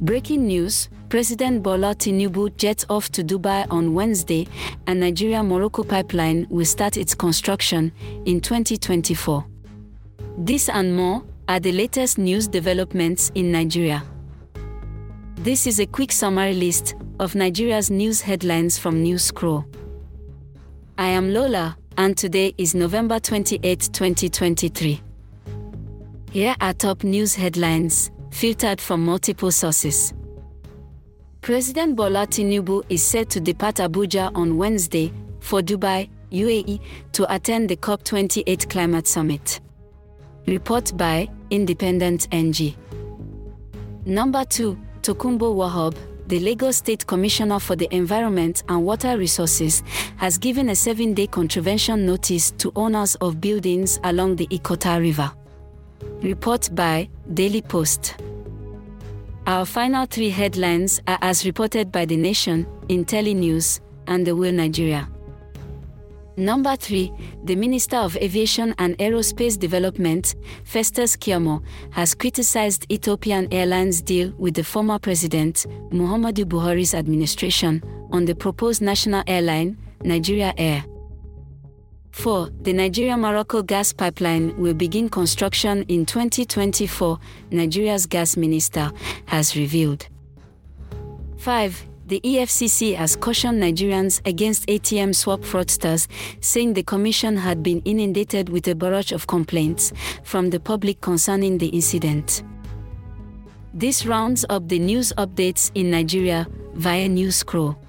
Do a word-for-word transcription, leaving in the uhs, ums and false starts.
Breaking news, President Bola Tinubu jets off to Dubai on Wednesday, and Nigeria-Morocco pipeline will start its construction in twenty twenty-four. This and more are the latest news developments in Nigeria. This is a quick summary list of Nigeria's news headlines from News Scroll. I am Lola, and today is November twenty-eighth, twenty twenty-three. Here are top news headlines, filtered from multiple sources. President Bola Tinubu is set to depart Abuja on Wednesday for Dubai, U A E, to attend the COP twenty-eight Climate Summit. Report by Independent N G. Number two, Tokumbo Wahab, the Lagos State Commissioner for the Environment and Water Resources, has given a seven-day contravention notice to owners of buildings along the Ikota River. Report by Daily Post. Our final three headlines are as reported by The Nation, IntelliNews, and The Will Nigeria. Number three, the Minister of Aviation and Aerospace Development, Festus Keyamo, has criticized Ethiopian Airlines' deal with the former President Muhammadu Buhari's administration on the proposed national airline, Nigeria Air. four. The Nigeria-Morocco gas pipeline will begin construction in twenty twenty-four, Nigeria's gas minister has revealed. five. The E F C C has cautioned Nigerians against A T M swap fraudsters, saying the Commission had been inundated with a barrage of complaints from the public concerning the incident. This rounds up the news updates in Nigeria via News Scroll.